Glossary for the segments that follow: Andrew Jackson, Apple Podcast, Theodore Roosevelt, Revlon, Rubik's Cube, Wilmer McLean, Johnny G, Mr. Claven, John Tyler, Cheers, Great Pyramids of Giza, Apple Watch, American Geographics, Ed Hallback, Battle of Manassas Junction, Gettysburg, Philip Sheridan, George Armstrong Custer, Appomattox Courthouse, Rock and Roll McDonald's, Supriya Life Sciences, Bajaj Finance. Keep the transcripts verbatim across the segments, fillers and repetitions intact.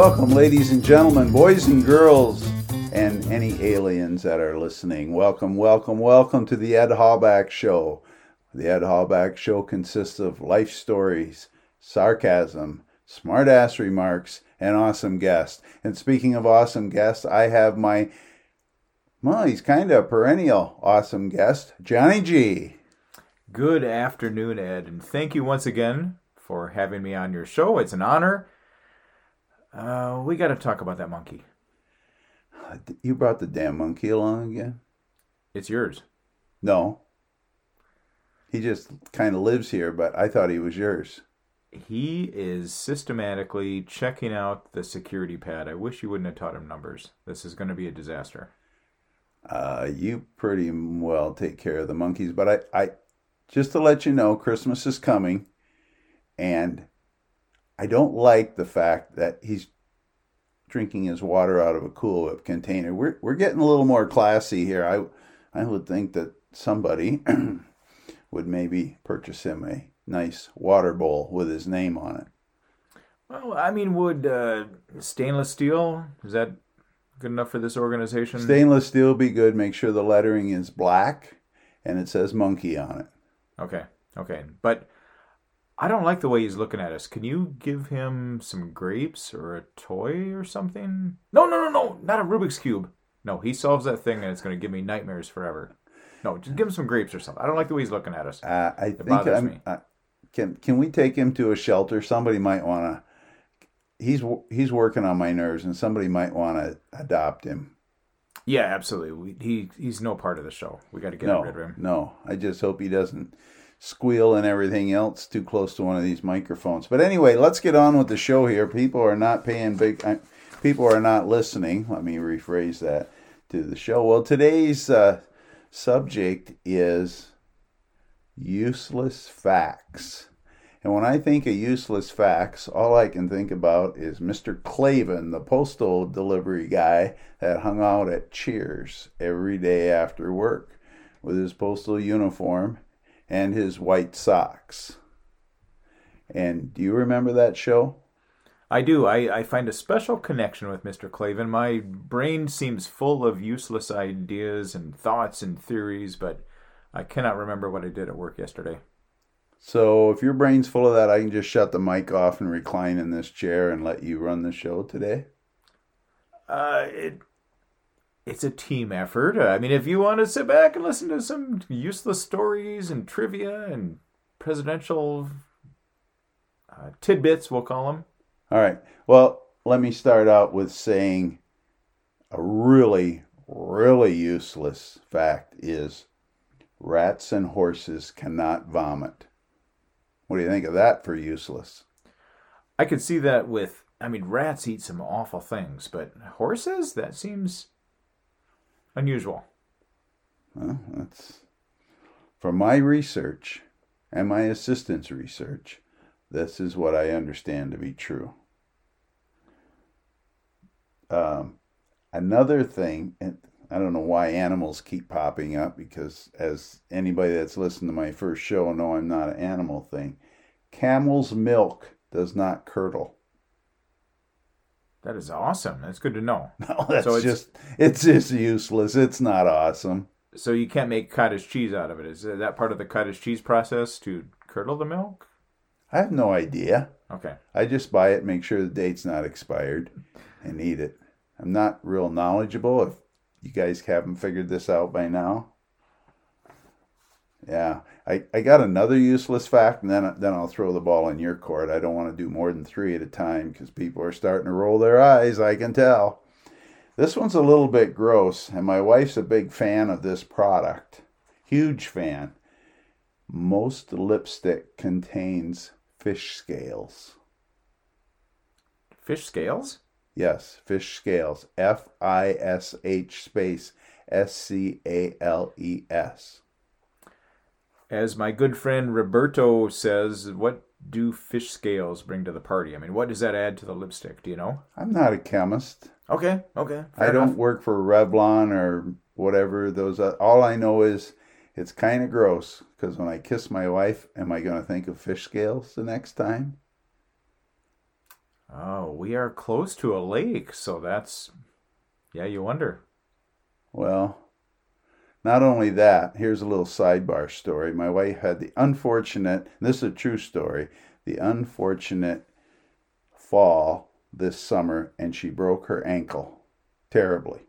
Welcome, ladies and gentlemen, boys and girls, and any aliens that are listening. Welcome, welcome, welcome to the Ed Hallback Show. The Ed Hallback Show consists of life stories, sarcasm, smart-ass remarks, and awesome guests. And speaking of awesome guests, I have my, well, he's kind of a perennial awesome guest, Johnny G. Good afternoon, Ed, and thank you once again for having me on your show. It's an honor. Uh, we got to talk about that monkey. You brought the damn monkey along again? It's yours. No. He just kind of lives here, but I thought he was yours. He is systematically checking out the security pad. I wish you wouldn't have taught him numbers. This is going to be a disaster. Uh, you pretty well take care of the monkeys, but I, I just to let you know, Christmas is coming, and I don't like the fact that he's drinking his water out of a Cool Whip container. We're we're getting a little more classy here. I I would think that somebody would maybe purchase him a nice water bowl with his name on it. Well, I mean, would uh, stainless steel, is that good enough for this organization? Stainless steel be good. Make sure the lettering is black and it says monkey on it. Okay, okay. But I don't like the way he's looking at us. Can you give him some grapes or a toy or something? No, no, no, no. Not a Rubik's Cube. No, he solves that thing and it's going to give me nightmares forever. No, just give him some grapes or something. I don't like the way he's looking at us. Uh, I it think bothers I'm, me. Uh, can can we take him to a shelter? Somebody might want to... He's he's working on my nerves and somebody might want to adopt him. Yeah, absolutely. We, he He's no part of the show. We got to get no, rid of him. No, I just hope he doesn't squeal and everything else too close to one of these microphones. But anyway, let's get on with the show here. People are not paying big... I, people are not listening. Let me rephrase that to the show. Well, today's uh, subject is useless facts. And when I think of useless facts, all I can think about is Mister Claven, the postal delivery guy that hung out at Cheers every day after work with his postal uniform and his white socks. And do you remember that show? I do. I, I find a special connection with Mister Claven. My brain seems full of useless ideas and thoughts and theories, but I cannot remember what I did at work yesterday. So if your brain's full of that, I can just shut the mic off and recline in this chair and let you run the show today? Uh, it... It's a team effort. I mean, if you want to sit back and listen to some useless stories and trivia and presidential uh, tidbits, we'll call them. All right. Well, let me start out with saying a really, really useless fact is rats and horses cannot vomit. What do you think of that for useless? I could see that with, I mean, rats eat some awful things, but horses? That seems... unusual. Well, that's from my research and my assistant's research. This is what I understand to be true. Um, another thing, and I don't know why animals keep popping up because, as anybody that's listened to my first show, no, I'm not an animal thing. Camel's milk does not curdle. That is awesome. That's good to know. No, that's so it's, just, it's just useless. It's not awesome. So you can't make cottage cheese out of it. Is that part of the cottage cheese process to curdle the milk? I have no idea. Okay. I just buy it, make sure the date's not expired, and eat it. I'm not real knowledgeable if you guys haven't figured this out by now. Yeah. I, I got another useless fact, and then, then I'll throw the ball in your court. I don't want to do more than three at a time because people are starting to roll their eyes, I can tell. This one's a little bit gross, and my wife's a big fan of this product. Huge fan. Most lipstick contains fish scales. Fish scales? Yes, fish scales. F I S H space S C A L E S. As my good friend Roberto says, what do fish scales bring to the party? I mean, what does that add to the lipstick? Do you know? I'm not a chemist. Okay, okay. I enough. don't work for Revlon or whatever. Those. Are, all I know is it's kind of gross because when I kiss my wife, am I going to think of fish scales the next time? Oh, we are close to a lake, so that's, yeah, you wonder. Well, not only that, here's a little sidebar story. My wife had the unfortunate, this is a true story, the unfortunate fall this summer, and she broke her ankle terribly.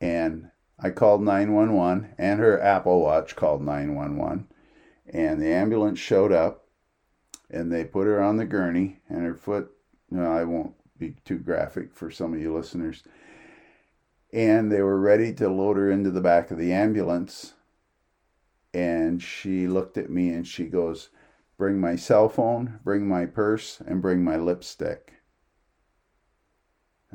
And I called nine one one, and her Apple Watch called nine one one, and the ambulance showed up, and they put her on the gurney, and her foot, you know, I won't be too graphic for some of you listeners, and they were ready to load her into the back of the ambulance, and she looked at me, and she goes, bring my cell phone, bring my purse, and bring my lipstick.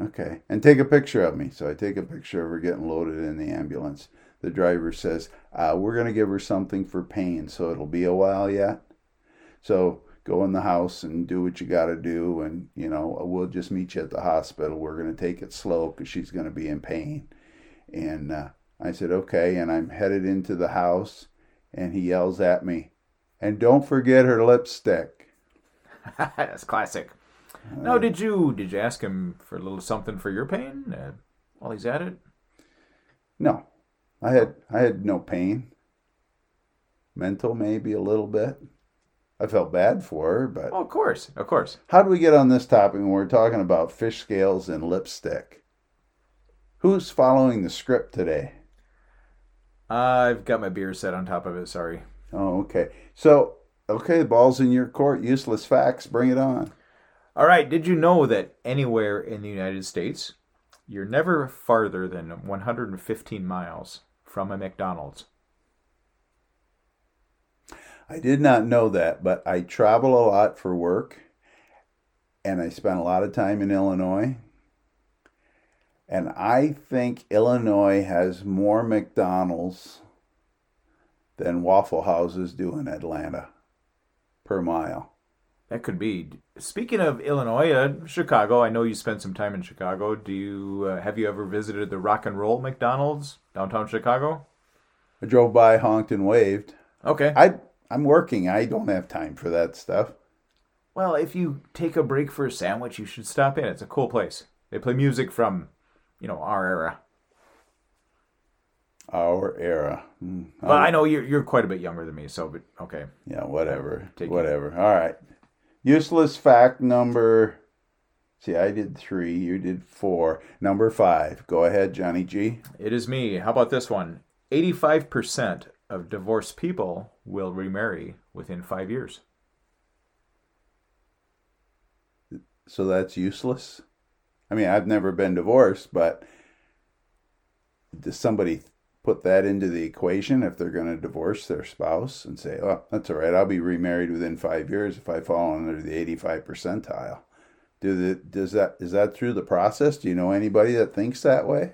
Okay, and take a picture of me. So I take a picture of her getting loaded in the ambulance. The driver says, uh, we're going to give her something for pain, so it'll be a while yet. So go in the house and do what you got to do, and, you know, we'll just meet you at the hospital. We're going to take it slow because she's going to be in pain. And uh, I said, okay, and I'm headed into the house, and he yells at me, and don't forget her lipstick. That's classic. Uh, now, did you did you ask him for a little something for your pain uh, while he's at it? No, I had I had no pain. Mental, maybe a little bit. I felt bad for her, but oh, of course, of course. How do we get on this topic when we're talking about fish scales and lipstick? Who's following the script today? Uh, I've got my beer set on top of it. Sorry. Oh, okay. So, okay, ball's in your court. Useless facts. Bring it on. All right, did you know that anywhere in the United States, you're never farther than one hundred fifteen miles from a McDonald's? I did not know that, but I travel a lot for work, and I spent a lot of time in Illinois. And I think Illinois has more McDonald's than Waffle Houses do in Atlanta per mile. That could be. Speaking of Illinois, uh, Chicago, I know you spent some time in Chicago. Do you uh, have you ever visited the Rock and Roll McDonald's downtown Chicago? I drove by, honked, and waved. Okay. I, I'm working. I don't have time for that stuff. Well, if you take a break for a sandwich, you should stop in. It's a cool place. They play music from, you know, our era. Our era. Mm. Well, I know you're you're quite a bit younger than me, so but okay. Yeah, whatever. Take whatever. You. All right. Useless fact number, see, I did three, you did four. Number five. Go ahead, Johnny G. It is me. How about this one? eighty-five percent of divorced people will remarry within five years. So that's useless? I mean, I've never been divorced, but does somebody put that into the equation if they're going to divorce their spouse and say, oh, that's all right, I'll be remarried within five years if I fall under the eighty-five percentile. Do the, does that, is that through the process? Do you know anybody that thinks that way?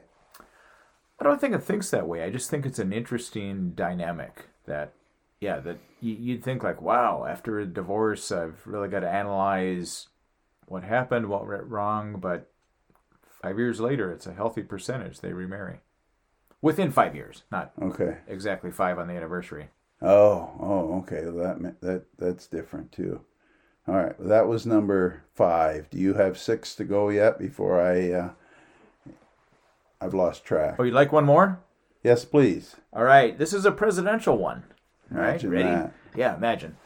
I don't think it thinks that way. I just think it's an interesting dynamic that, yeah, that you'd think like, wow, after a divorce, I've really got to analyze what happened, what went wrong, but five years later, it's a healthy percentage they remarry. Within five years, not okay. Exactly five on the anniversary. Oh, oh, okay. That that that's different too. All right, well, that was number five. Do you have six to go yet? Before I, uh, I've lost track. Oh, you'd like one more? Yes, please. All right, this is a presidential one. All right, ready? That. Yeah, imagine.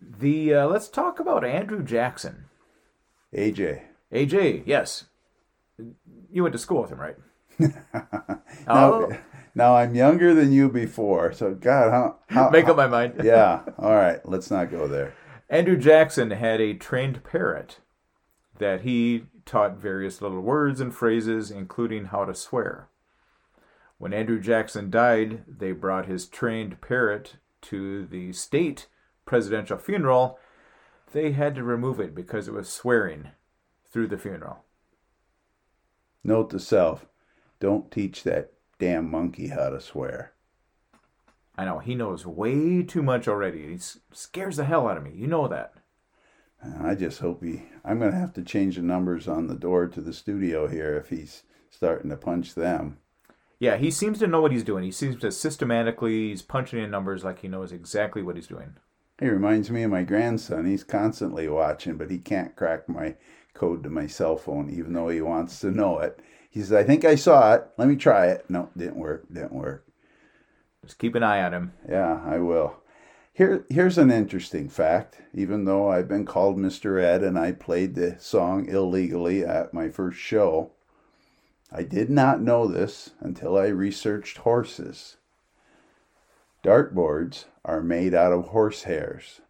The uh, let's talk about Andrew Jackson. A J. A J, yes. You went to school with him, right? now, oh. now I'm younger than you before, so God, how, how make up my mind. Yeah, all right, let's not go there. Andrew Jackson had a trained parrot that he taught various little words and phrases, including how to swear. When Andrew Jackson died, they brought his trained parrot to the state presidential funeral. They had to remove it because it was swearing through the funeral. Note to self. Don't teach that damn monkey how to swear. I know. He knows way too much already. He scares the hell out of me. You know that. I just hope he... I'm going to have to change the numbers on the door to the studio here if he's starting to punch them. Yeah, he seems to know what he's doing. He seems to systematically... He's punching in numbers like he knows exactly what he's doing. He reminds me of my grandson. He's constantly watching, but he can't crack my code to my cell phone, even though he wants to know it. He says, I think I saw it. Let me try it. No, didn't work. Didn't work. Just keep an eye on him. Yeah, I will. Here, here's an interesting fact. Even though I've been called Mister Ed and I played the song illegally at my first show, I did not know this until I researched horses. Dartboards are made out of horse hairs.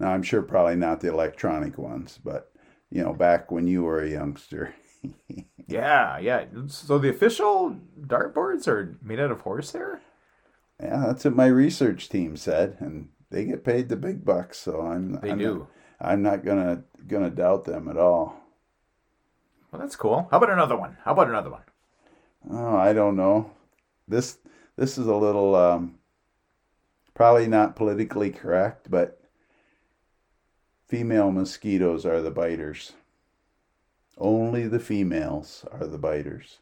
Now, I'm sure probably not the electronic ones, but, you know, back when you were a youngster. yeah, yeah. So the official dartboards are made out of horsehair? Yeah, that's what my research team said, and they get paid the big bucks, so I'm they I'm do. Not, I'm not gonna gonna doubt them at all. Well, that's cool. How about another one? How about another one? Oh, I don't know. This this is a little um, probably not politically correct, but. Female mosquitoes are the biters. Only the females are the biters.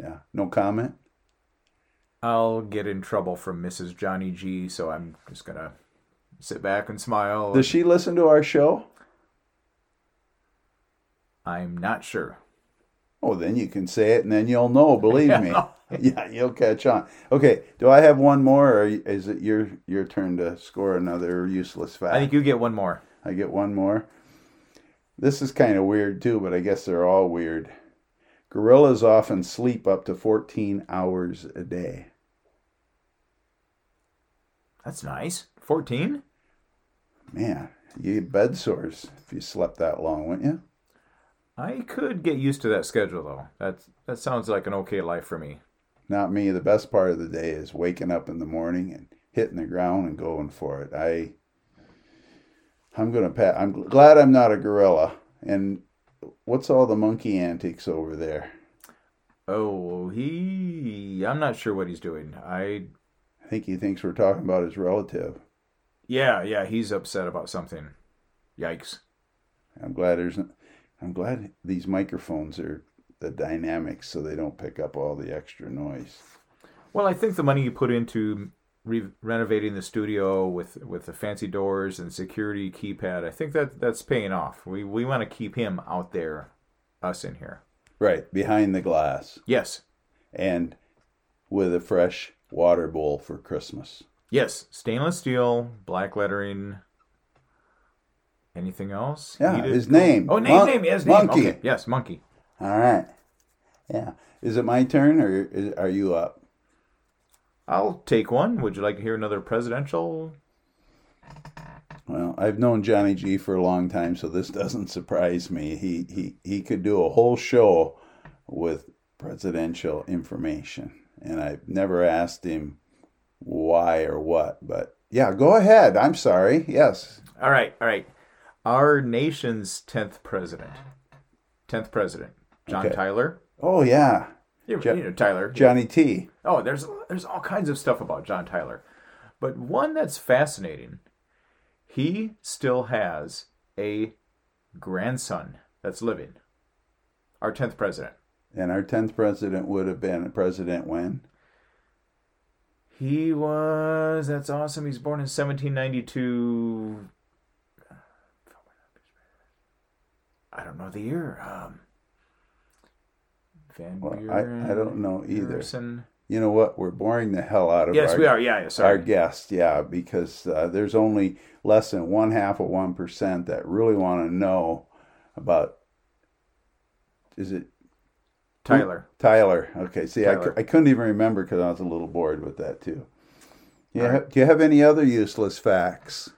Yeah, no comment? I'll get in trouble from Missus Johnny G, so I'm just going to sit back and smile. Does she listen to our show? I'm not sure. Oh, then you can say it, and then you'll know, believe me. Yeah, you'll catch on. Okay, do I have one more, or is it your your turn to score another useless fact? I think you get one more. I get one more? This is kind of weird, too, but I guess they're all weird. Gorillas often sleep up to fourteen hours a day. That's nice. fourteen? Man, you get bed sores if you slept that long, wouldn't you? I could get used to that schedule, though. That's, that sounds like an okay life for me. Not me. The best part of the day is waking up in the morning and hitting the ground and going for it. I, I'm gonna pat. I'm glad I'm not a gorilla. And what's all the monkey antics over there? Oh, he. I'm not sure what he's doing. I. I think he thinks we're talking about his relative. Yeah, yeah. He's upset about something. Yikes. I'm glad there's. I'm glad these microphones are. The dynamics so they don't pick up all the extra noise. Well, I think the money you put into re- renovating the studio with, with the fancy doors and security keypad, I think that that's paying off. We we want to keep him out there, us in here. Right, behind the glass. Yes. And with a fresh water bowl for Christmas. Yes, stainless steel, black lettering. Anything else? Yeah, Needed? his name. Oh, name, Mon- name, yes, name. Monkey. Okay. Yes, Monkey. All right. Yeah. Is it my turn or is, are you up? I'll take one. Would you like to hear another presidential? Well, I've known Johnny G for a long time, so this doesn't surprise me. He he, he could do a whole show with presidential information. And I've never asked him why or what. But yeah, go ahead. I'm sorry. Yes. All right. All right. Our nation's tenth president. tenth president. John okay. Tyler. Oh, yeah. You, jo- you know, Tyler. Johnny T. Oh, there's there's all kinds of stuff about John Tyler. But one that's fascinating, he still has a grandson that's living. Our tenth president. And our tenth president would have been president when? He was, that's awesome, he's born in seventeen ninety-two. I don't know the year. Um... Van well, Buren, I, I don't know either. Harrison. You know what? We're boring the hell out of yes, our, we are. Yeah, yeah, sorry. our guest, yeah, because uh, there's only less than one half of one percent that really want to know about, is it? Tyler. Who? Tyler. Okay, see, Tyler. I, I couldn't even remember because I was a little bored with that, too. You have, right. Do you have any other useless facts?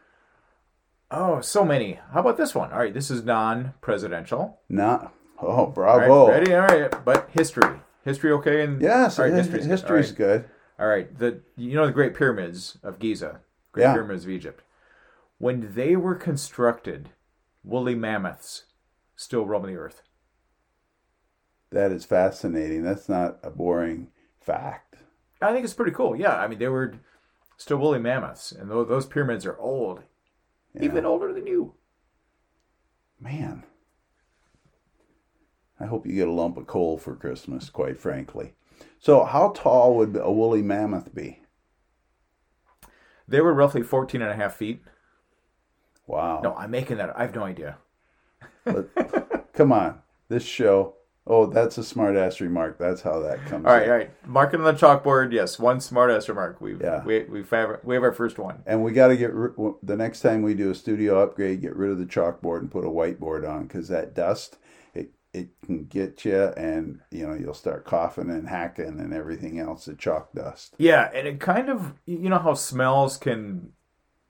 Oh, so many. How about this one? All right, this is non-presidential. Not Oh, bravo. All right, ready? All right. But history. History okay? And Yes, all right, history's, history's good. All right. All right. The You know the Great Pyramids of Giza? Great yeah. Pyramids of Egypt. When they were constructed, woolly mammoths still roam the earth. That is fascinating. That's not a boring fact. I think it's pretty cool. Yeah. I mean, they were still woolly mammoths. And those pyramids are old. Yeah. Even older than you. Man. I hope you get a lump of coal for Christmas, quite frankly. So how tall would a woolly mammoth be? They were roughly fourteen and a half feet. Wow. No, I'm making that up. I have no idea. But, come on. This show. Oh, that's a smart-ass remark. That's how that comes All right, in. all right. Mark it on the chalkboard. Yes, one smart-ass remark. We've, yeah. we, we've have, we have our first one. And we got to get... The next time we do a studio upgrade, get rid of the chalkboard and put a whiteboard on, because that dust, it it can get you, and, you know, you'll start coughing and hacking and everything else, the chalk dust. Yeah, and it kind of... You know how smells can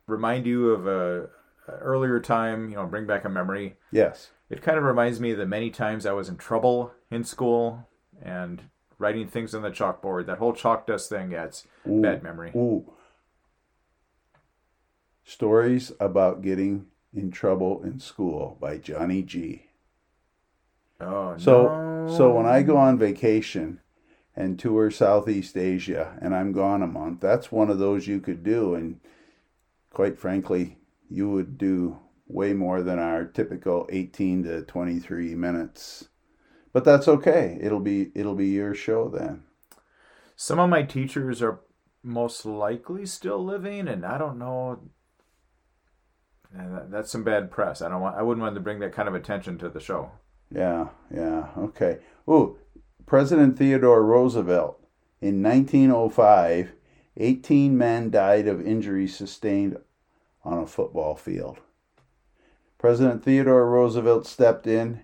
remind you of a, a earlier time, you know, bring back a memory? Yes. It kind of reminds me of the many times I was in trouble in school and writing things on the chalkboard. That whole chalk dust thing, yeah, it's ooh, bad memory. Ooh. Stories about getting in trouble in school by Johnny G. Oh, so, no. So when I go on vacation and tour Southeast Asia and I'm gone a month, that's one of those you could do. And quite frankly, you would do way more than our typical eighteen to twenty-three minutes. But that's okay. It'll be it'll be your show then. Some of my teachers are most likely still living, and I don't know. That's some bad press. I don't want I wouldn't want to bring that kind of attention to the show. Yeah, yeah. Okay. Ooh, President Theodore Roosevelt in nineteen oh five, eighteen men died of injuries sustained on a football field. President Theodore Roosevelt stepped in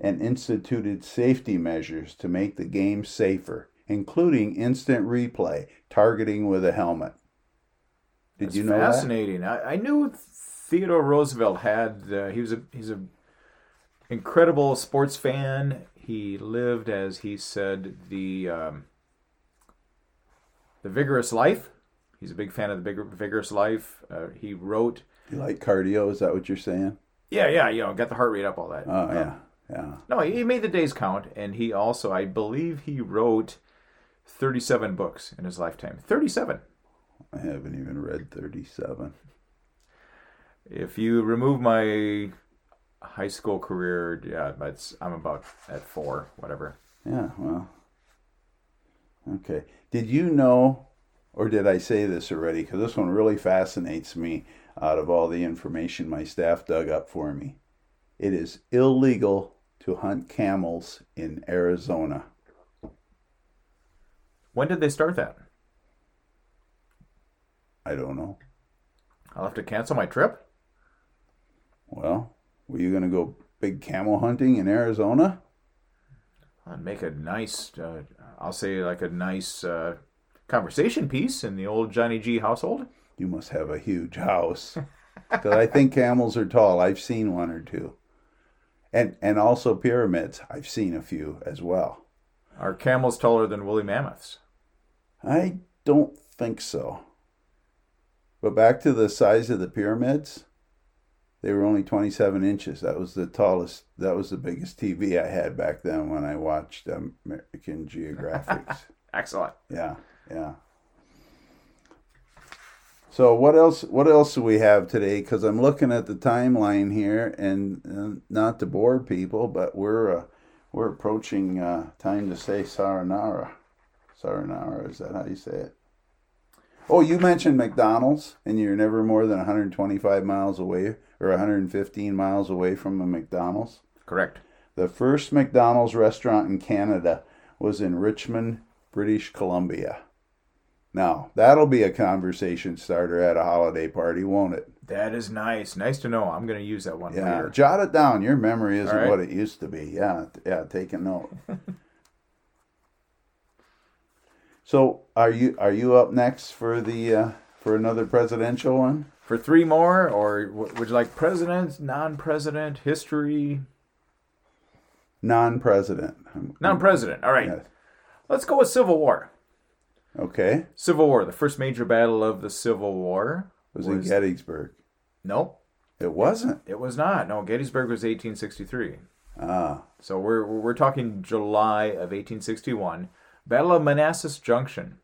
and instituted safety measures to make the game safer, including instant replay, targeting with a helmet. Did That's you know fascinating. that? Fascinating. I knew Theodore Roosevelt had, uh, he was a, he's an incredible sports fan. He lived, as he said, the um, the vigorous life. He's a big fan of the big, vigorous life. Uh, he wrote... You like cardio? Is that what you're saying? Yeah, yeah, you know, got the heart rate up, all that. Oh, yeah, um, yeah. No, he made the days count, and he also, I believe he wrote thirty-seven books in his lifetime. thirty-seven. I haven't even read thirty-seven. If you remove my high school career, yeah, that's, I'm about at four, whatever. Yeah, well, okay. Did you know, or did I say this already? Because this one really fascinates me. Out of all the information my staff dug up for me, it is illegal to hunt camels in Arizona. When did they start that? I don't know. I'll have to cancel my trip? Well, were you going to go big camel hunting in Arizona? I'd make a nice, uh, I'll say like a nice uh, conversation piece in the old Johnny G household. You must have a huge house. Because I think camels are tall. I've seen one or two. And and also pyramids. I've seen a few as well. Are camels taller than woolly mammoths? I don't think so. But back to the size of the pyramids, they were only twenty-seven inches. That was the tallest, that was the biggest T V I had back then when I watched American Geographics. Excellent. Yeah, yeah. So what else? What else do we have today? Because I'm looking at the timeline here, and, and not to bore people, but we're uh, we're approaching uh, time to say sayonara. Sayonara, is that how you say it? Oh, you mentioned McDonald's, and you're never more than one hundred twenty-five miles away, or one hundred fifteen miles away from a McDonald's. Correct. The first McDonald's restaurant in Canada was in Richmond, British Columbia. Now, that'll be a conversation starter at a holiday party, won't it? That is nice. Nice to know. I'm going to use that one yeah. later. Jot it down. Your memory isn't right. What it used to be. Yeah, yeah. Take a note. So, are you are you up next for the uh, for another presidential one? For three more, or would you like president, non-president, history? Non-president. Non-president. All right. Yeah. Let's go with Civil War. Okay. Civil War. The first major battle of the Civil War was, was in Gettysburg. No. It wasn't. It was not. No, Gettysburg was eighteen sixty-three. Ah. So we're we're talking July of eighteen sixty-one. Battle of Manassas Junction.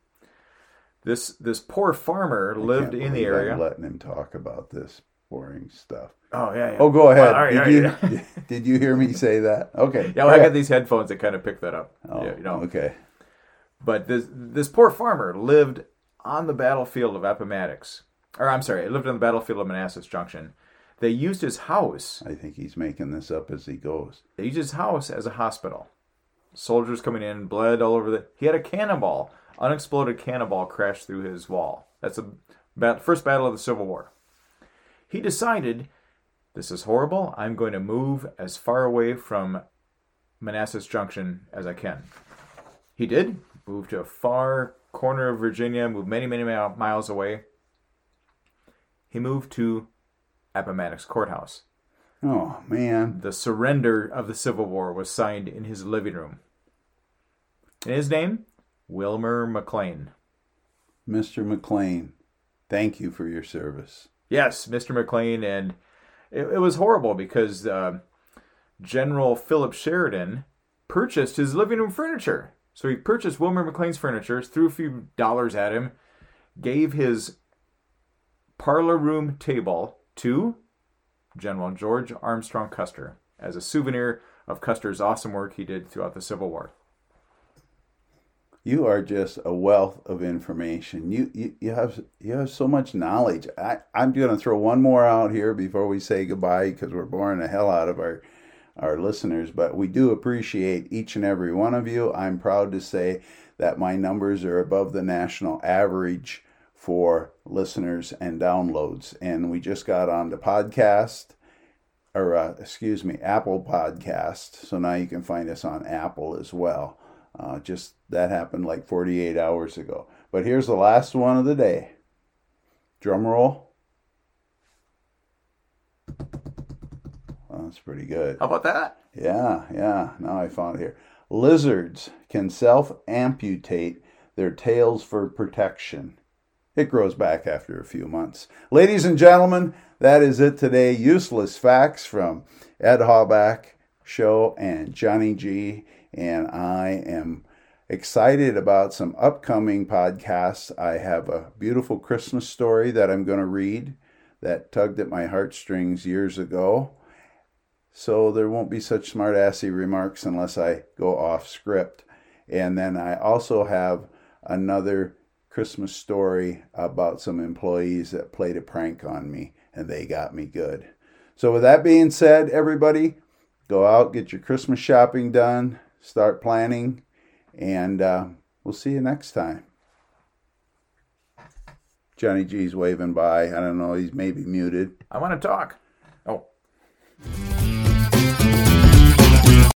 This this poor farmer I lived in the area. I'm letting him talk about this boring stuff. Oh yeah. yeah. Oh, go ahead. Well, all right, did, all right, you, yeah. did you hear me say that? Okay. Yeah, well, I got these headphones that kind of pick that up. Oh. Yeah, you know. Okay. But this this poor farmer lived on the battlefield of Appomattox or I'm sorry, lived on the battlefield of Manassas Junction. They used his house. I think he's making this up as he goes. They used his house as a hospital. Soldiers coming in, bled all over the... He had a cannonball, unexploded cannonball crashed through his wall. That's the bat- first battle of the Civil War. He decided, this is horrible, I'm going to move as far away from Manassas Junction as I can. He did. Moved to a far corner of Virginia, moved many, many miles away. He moved to Appomattox Courthouse. Oh, man. The surrender of the Civil War was signed in his living room. And his name? Wilmer McLean. Mister McLean, thank you for your service. Yes, Mister McLean. And it, it was horrible because uh, General Philip Sheridan purchased his living room furniture. So he purchased Wilmer McLean's furniture, threw a few dollars at him, gave his parlor room table to General George Armstrong Custer as a souvenir of Custer's awesome work he did throughout the Civil War. You are just a wealth of information. You you, you have you have so much knowledge. I, I'm going to throw one more out here before we say goodbye because we're boring the hell out of our our listeners. But we do appreciate each and every one of you. I'm proud to say that my numbers are above the national average for listeners and downloads. And we just got on the podcast, or uh, excuse me, Apple Podcast. So now you can find us on Apple as well. Uh, just that happened like forty-eight hours ago. But here's the last one of the day. Drum roll. Well, that's pretty good. How about that? Yeah, yeah. Now I found it here. Lizards can self-amputate their tails for protection. It grows back after a few months. Ladies and gentlemen, that is it today. Useless facts from Ed Hallback Show and Johnny G. And I am excited about some upcoming podcasts. I have a beautiful Christmas story that I'm going to read that tugged at my heartstrings years ago. So there won't be such smart-assy remarks unless I go off script. And then I also have another Christmas story about some employees that played a prank on me, and they got me good. So with that being said, everybody, go out, get your Christmas shopping done, start planning, and uh, we'll see you next time. Johnny G's waving by. I don't know, he's maybe muted. I want to talk. Oh.